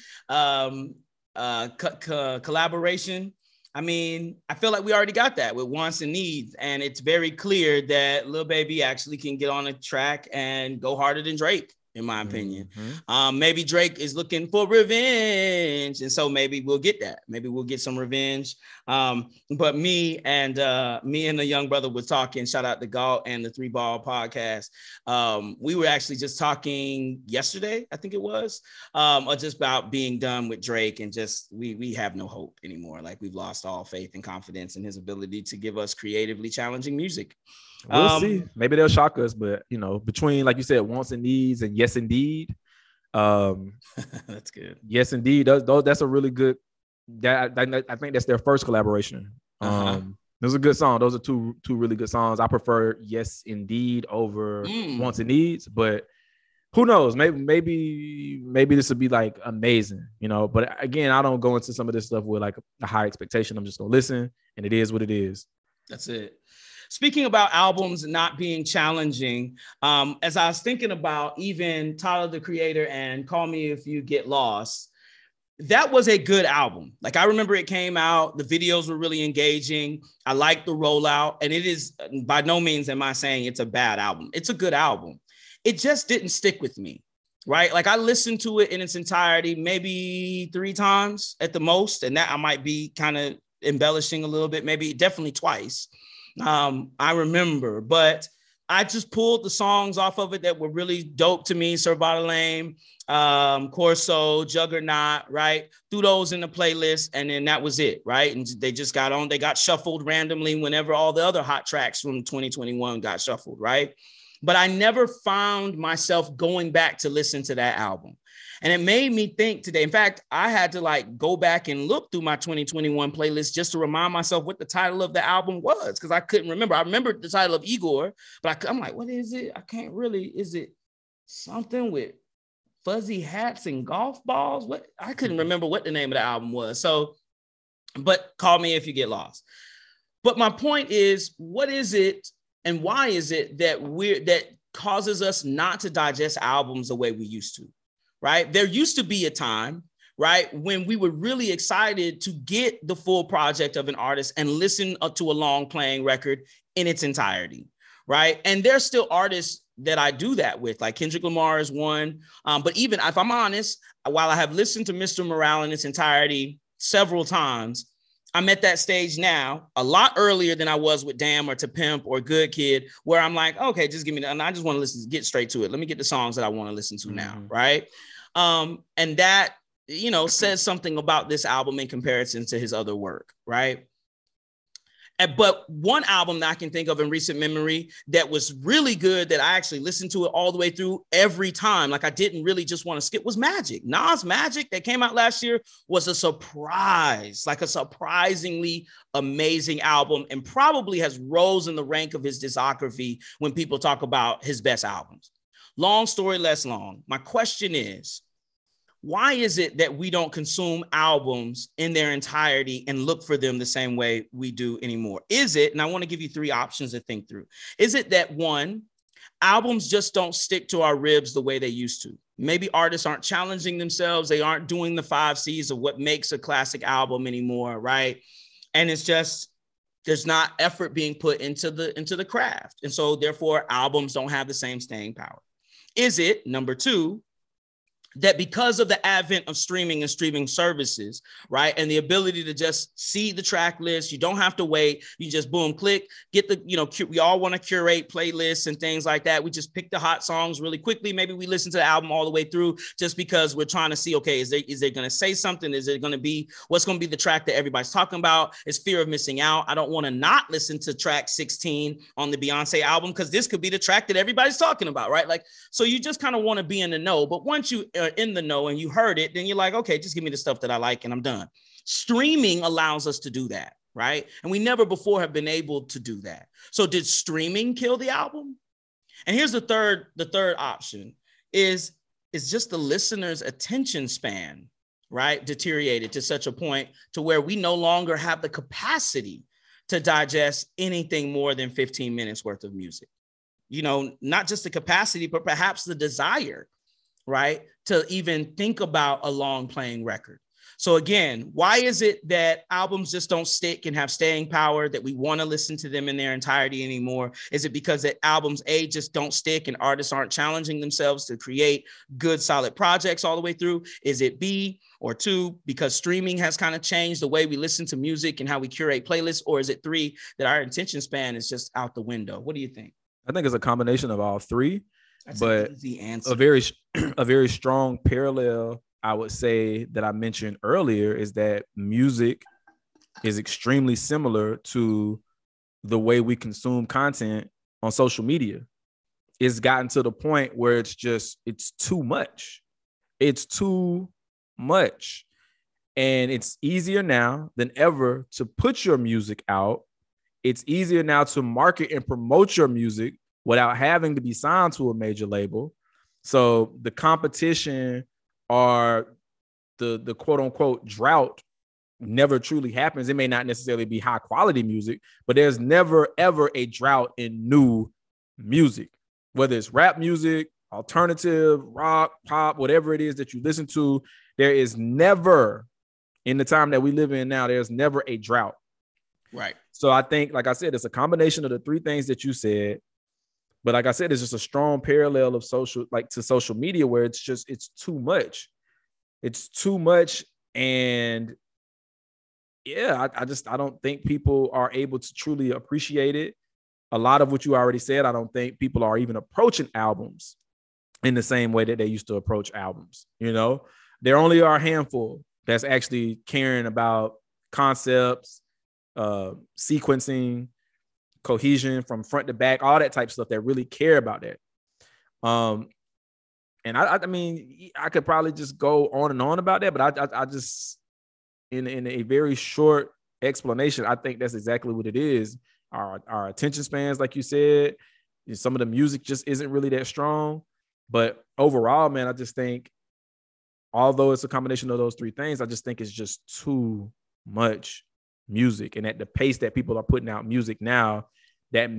collaboration. I mean, I feel like we already got that with Wants and Needs, and it's very clear that Lil Baby actually can get on a track and go harder than Drake, in my opinion. Mm-hmm. Maybe Drake is looking for revenge, and so maybe we'll get that. Maybe we'll get some revenge. But me and the young brother were talking, shout out to Galt and the Three Ball Podcast. We were actually just talking yesterday, I think it was, or just about being done with Drake, and just we have no hope anymore. Like, we've lost all faith and confidence in his ability to give us creatively challenging music. We'll see. Maybe they'll shock us, but you know, between, like you said, Wants and Needs and Yes Indeed, that's good. Yes Indeed, that's a really good. I think that's their first collaboration. This is a good song. Those are two really good songs. I prefer Yes Indeed over Wants and Needs, but who knows? Maybe this would be like amazing, you know. But again, I don't go into some of this stuff with like a high expectation. I'm just gonna listen, and it is what it is. That's it. Speaking about albums not being challenging, as I was thinking about even Tyler, the Creator, and Call Me If You Get Lost, that was a good album. Like, I remember it came out, the videos were really engaging. I liked the rollout, and it is, by no means am I saying it's a bad album. It's a good album. It just didn't stick with me, right? Like, I listened to it in its entirety maybe 3 times at the most, and that I might be kind of embellishing a little bit, maybe definitely twice. I remember, but I just pulled the songs off of it that were really dope to me. Cervada Lame, Corso, Juggernaut, right? Threw those in the playlist, and then that was it, right? And they just got on, they got shuffled randomly whenever all the other hot tracks from 2021 got shuffled, right? But I never found myself going back to listen to that album. And it made me think today. In fact, I had to like go back and look through my 2021 playlist just to remind myself what the title of the album was, because I couldn't remember. I remembered the title of Igor, but I'm like, what is it? I can't really. Is it something with fuzzy hats and golf balls? What? I couldn't remember what the name of the album was. So, but Call Me If You Get Lost. But my point is, what is it and why is it that causes us not to digest albums the way we used to? Right? There used to be a time, right, when we were really excited to get the full project of an artist and listen to a long playing record in its entirety, right? And there's still artists that I do that with, like Kendrick Lamar is one. But even if I'm honest, while I have listened to Mr. Morale in its entirety several times, I'm at that stage now, a lot earlier than I was with Damn or To Pimp or Good Kid, where I'm like, okay, just give me I just want to listen, get straight to it. Let me get the songs that I want to listen to now, right? And that, you know, says something about this album in comparison to his other work, right? But one album that I can think of in recent memory that was really good, that I actually listened to it all the way through every time, like I didn't really just want to skip, was Magic. Nas' Magic that came out last year was a surprise, like a surprisingly amazing album, and probably has rose in the rank of his discography when people talk about his best albums. Long story less long. My question is, why is it that we don't consume albums in their entirety and look for them the same way we do anymore? Is it, and I want to give you 3 options to think through. Is it that 1, albums just don't stick to our ribs the way they used to? Maybe artists aren't challenging themselves. They aren't doing the 5 C's of what makes a classic album anymore, right? And it's just there's not effort being put into the craft. And so therefore albums don't have the same staying power. Is it, number two, that because of the advent of streaming and streaming services, right, and the ability to just see the track list, you don't have to wait, you just boom, click, get the, you know, we all want to curate playlists and things like that. We just pick the hot songs really quickly. Maybe we listen to the album all the way through just because we're trying to see, okay, is they going to say something? Is it going to be, what's going to be the track that everybody's talking about? It's fear of missing out. I don't want to not listen to track 16 on the Beyonce album because this could be the track that everybody's talking about, right? Like, so you just kind of want to be in the know, but once you in the know and you heard it, then you're like, okay, just give me the stuff that I like and I'm done. Streaming allows us to do that, right? And we never before have been able to do that. So did streaming kill the album? And here's the third option is just the listener's attention span, right? Deteriorated to such a point to where we no longer have the capacity to digest anything more than 15 minutes worth of music. You know, not just the capacity, but perhaps the desire, right, to even think about a long playing record. So again, why is it that albums just don't stick and have staying power, that we want to listen to them in their entirety anymore? Is it because that albums, A, just don't stick and artists aren't challenging themselves to create good, solid projects all the way through? Is it B, or two, because streaming has kind of changed the way we listen to music and how we curate playlists? Or is it three, that our attention span is just out the window? What do you think? I think it's a combination of all three. That's but a very strong parallel, I would say, that I mentioned earlier is that music is extremely similar to the way we consume content on social media. It's gotten to the point where it's too much. It's too much. And it's easier now than ever to put your music out. It's easier now to market and promote your music without having to be signed to a major label. So the competition or the quote unquote drought never truly happens. It may not necessarily be high quality music, but there's never ever a drought in new music, whether it's rap music, alternative, rock, pop, whatever it is that you listen to. There is never, in the time that we live in now, there's never a drought. Right. So I think, like I said, it's a combination of the three things that you said. But like I said, it's just a strong parallel of social media, where it's too much. It's too much. And yeah, I don't think people are able to truly appreciate it. A lot of what you already said, I don't think people are even approaching albums in the same way that they used to approach albums. You know, there only are a handful that's actually caring about concepts, sequencing, cohesion from front to back, all that type of stuff, that really care about that. And I mean, I could probably just go on and on about that, but I just, in a very short explanation, I think that's exactly what it is. Our attention spans, like you said, some of the music just isn't really that strong. But overall, man, I just think, although it's a combination of those three things, I just think it's just too much music. And at the pace that people are putting out music now, that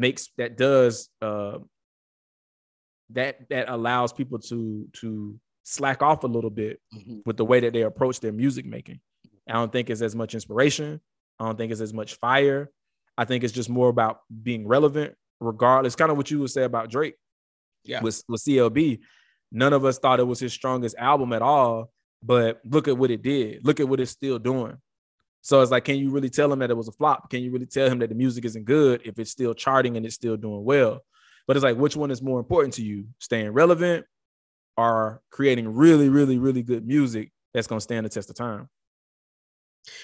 allows people to slack off a little bit with the way that they approach their music making. I don't think it's as much inspiration. I don't think it's as much fire. I think it's just more about being relevant, regardless. Kind of what you would say about Drake, yeah, with CLB. None of us thought it was his strongest album at all, but look at what it did. Look at what it's still doing. So it's like, can you really tell him that it was a flop? Can you really tell him that the music isn't good if it's still charting and it's still doing well? But it's like, which one is more important to you? Staying relevant or creating really, really, really good music that's going to stand the test of time?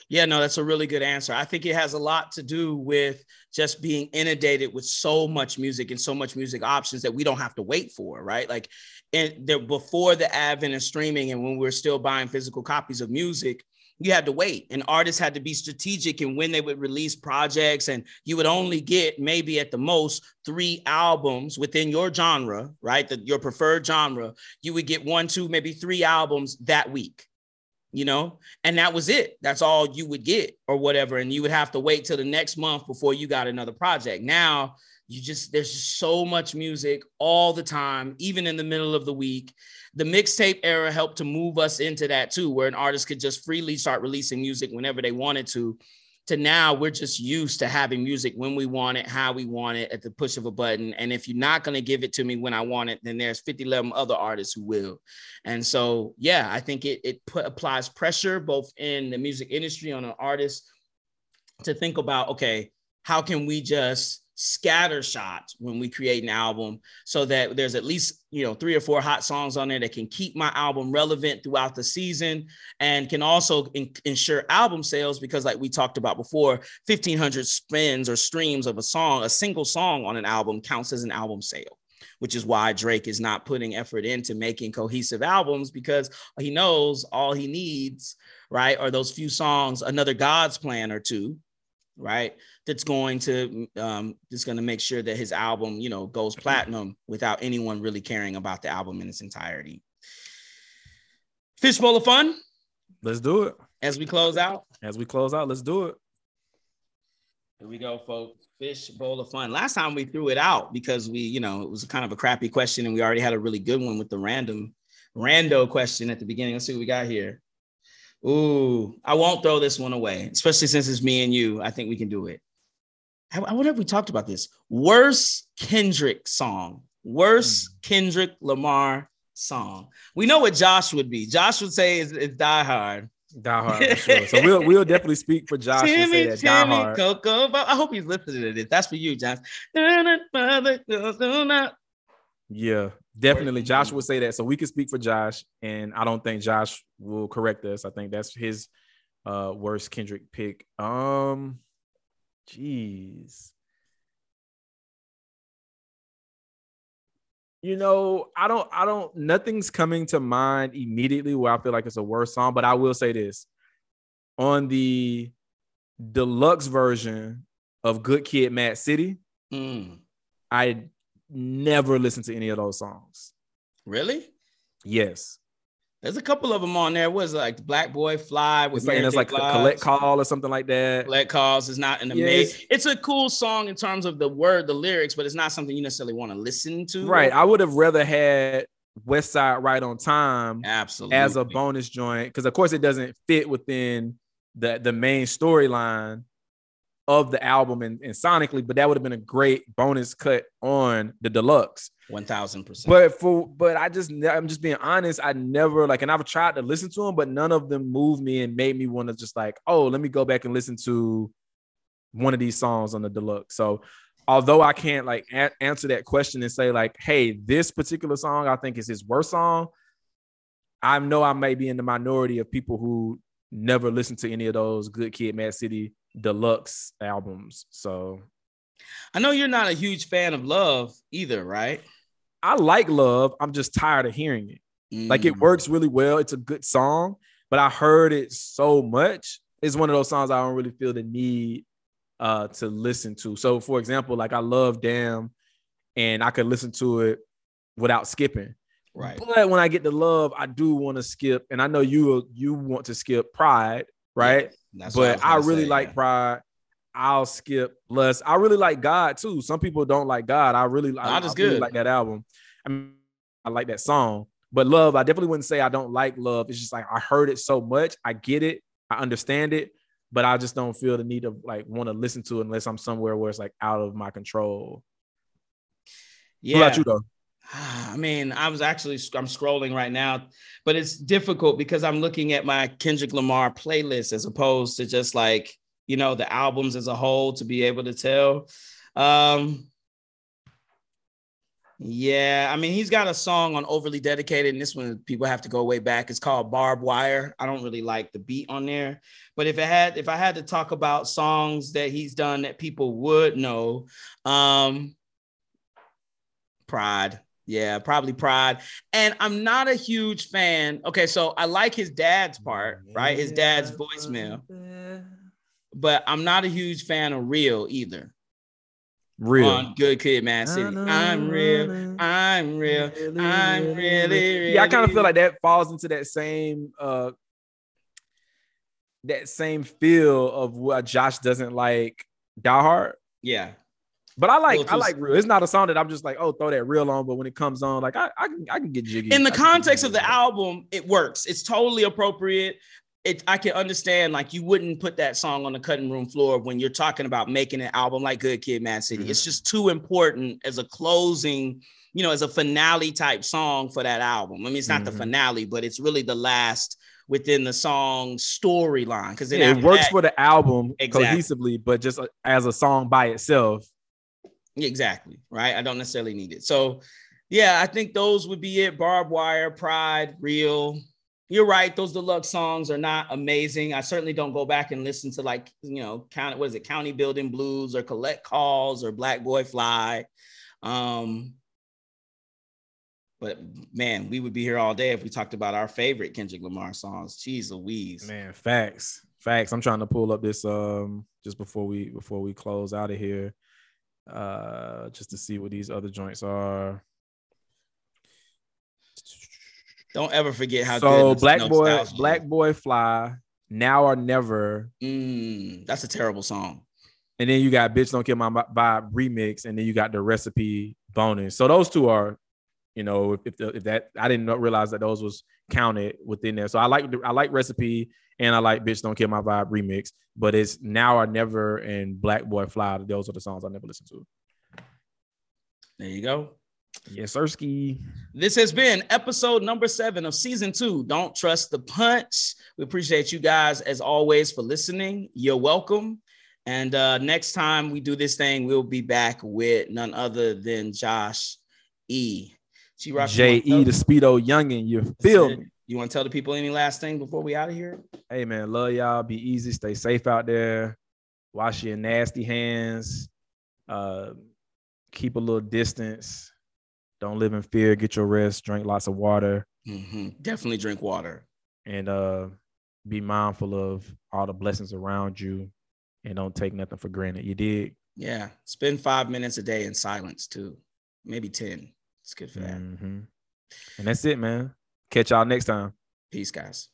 Yeah, no, that's a really good answer. I think it has a lot to do with just being inundated with so much music and so much music options that we don't have to wait for, right? Like, and before the advent of streaming and when we're still buying physical copies of music, you had to wait, and artists had to be strategic in when they would release projects, and you would only get maybe at the most 3 albums within your genre, right? Your preferred genre. You would get 1, 2, maybe 3 albums that week, you know, and that was it. That's all you would get or whatever. And you would have to wait till the next month before you got another project. Now there's just so much music all the time, even in the middle of the week. The mixtape era helped to move us into that too, where an artist could just freely start releasing music whenever they wanted to. to now we're just used to having music when we want it, how we want it, at the push of a button. And if you're not going to give it to me when I want it, then there's 50-11 other artists who will. And so, yeah, I think it applies pressure both in the music industry on an artist to think about, okay, how can we just scatter shots when we create an album so that there's at least, 3 or 4 hot songs on there that can keep my album relevant throughout the season and can also ensure album sales, because like we talked about before, 1,500 spins or streams of a song, a single song on an album counts as an album sale, which is why Drake is not putting effort into making cohesive albums, because he knows all he needs, right, are those few songs, another God's Plan or two, right, that's going to make sure that his album, goes platinum without anyone really caring about the album in its entirety. Fishbowl of fun. Let's do it. As we close out, let's do it. Here we go, folks. Fishbowl of fun. Last time we threw it out because we, it was kind of a crappy question, and we already had a really good one with the rando question at the beginning. Let's see what we got here. Ooh, I won't throw this one away, especially since it's me and you. I think we can do it. I wonder if we talked about this. Worst Kendrick song. Worst Kendrick Lamar song. We know what Josh would be. Josh would say it's Die Hard. Die Hard, for sure. So we'll definitely speak for Josh and say that Die Hard. Coco, I hope he's listening to this. That's for you, Josh. Yeah, definitely. Josh would say that. So we can speak for Josh, and I don't think Josh will correct us. I think that's his worst Kendrick pick. Geez. Nothing's coming to mind immediately where I feel like it's a worse song, but I will say this. On the deluxe version of Good Kid, M.A.A.d City, I never listened to any of those songs. Really? Yes. There's a couple of them on there. Was like Black Boy Fly with Collect Call or something like that. Collect Calls is not an amazing. Yes. It's a cool song in terms of the lyrics, but it's not something you necessarily want to listen to. Right. I would have rather had West Side Right on Time absolutely as a bonus joint, because of course it doesn't fit within the main storyline of the album and sonically, but that would have been a great bonus cut on the deluxe. 1000%. But I'm just being honest. I never and I've tried to listen to them, but none of them moved me and made me want to just let me go back and listen to one of these songs on the deluxe. So although I can't answer that question and say hey, this particular song I think is his worst song, I know I may be in the minority of people who never listened to any of those Good Kid, M.A.A.d City deluxe albums. So I know you're not a huge fan of Love either, right? I like Love. I'm just tired of hearing it. It works really well. It's a good song, but I heard it so much. It's one of those songs I don't really feel the need to listen to. So for example, I love Damn, and I could listen to it without skipping. Right. But when I get to Love, I do want to skip. And I know you want to skip Pride, right? Yeah, but I really like Pride. I'll skip Lust. I really like God too. Some people don't like God. I really like that album. I like that song. But Love, I definitely wouldn't say I don't like Love. It's just I heard it so much. I get it. I understand it. But I just don't feel the need to want to listen to it unless I'm somewhere where it's out of my control. Yeah. What about you though? I mean, I'm scrolling right now, but it's difficult because I'm looking at my Kendrick Lamar playlist as opposed to just the albums as a whole to be able to tell. Yeah, I mean, he's got a song on Overly Dedicated, and this one people have to go way back. It's called Barbed Wire. I don't really like the beat on there, but if I had to talk about songs that he's done that people would know, Pride. Yeah, probably Pride. And I'm not a huge fan. Okay, so I like his dad's part, right? His dad's voicemail. But I'm not a huge fan of Real either. Real. On Good Kid, M.A.A.d City. I'm real. I'm real. I'm really real. Yeah, I kind of feel like that falls into that same feel of what Josh doesn't like Die Hard. Yeah. But I like Real. It's not a song that I'm just throw that Real on. But when it comes on, I can get jiggy. In the context of the album, it works. It's totally appropriate. I can understand, like, you wouldn't put that song on the cutting room floor when you're talking about making an album like Good Kid, M.A.A.d City. Mm-hmm. It's just too important as a closing, you know, as a finale type song for that album. I mean, it's not the finale, but it's really the last within the song storyline. Because it works for the album cohesively, but just as a song by itself. Exactly. Right. I don't necessarily need it. So, yeah, I think those would be it. Barbed Wire, Pride, Real. You're right. Those deluxe songs are not amazing. I certainly don't go back and listen to, like, you know, County Building Blues or Collect Calls or Black Boy Fly. But man, we would be here all day if we talked about our favorite Kendrick Lamar songs. Jeez Louise. Man, facts. I'm trying to pull up this just before we close out of here, just to see what these other joints are. Don't ever forget how good. So Black Boy Fly, Now or Never. That's a terrible song. And then you got Bitch Don't Kill My Vibe remix, and then you got the Recipe bonus. So those two are, you know, if that I didn't realize that those was counted within there. So I like Recipe and I like Bitch Don't Kill My Vibe remix, but it's Now or Never and Black Boy Fly. Those are the songs I never listened to. There you go. Yes, Ersky. This has been episode number 7 of season 2. Don't Trust the Punch. We appreciate you guys as always for listening. You're welcome. And next time we do this thing, we'll be back with none other than Josh E. J.E. the Speedo Youngin'. You feel me? You want to tell the people any last thing before we out of here? Hey, man, love y'all. Be easy. Stay safe out there. Wash your nasty hands. Keep a little distance. Don't live in fear. Get your rest. Drink lots of water. Definitely drink water. And be mindful of all the blessings around you. And don't take nothing for granted. You dig? Yeah. Spend 5 minutes a day in silence, too. Maybe 10. It's good for that. And that's it, man. Catch y'all next time. Peace, guys.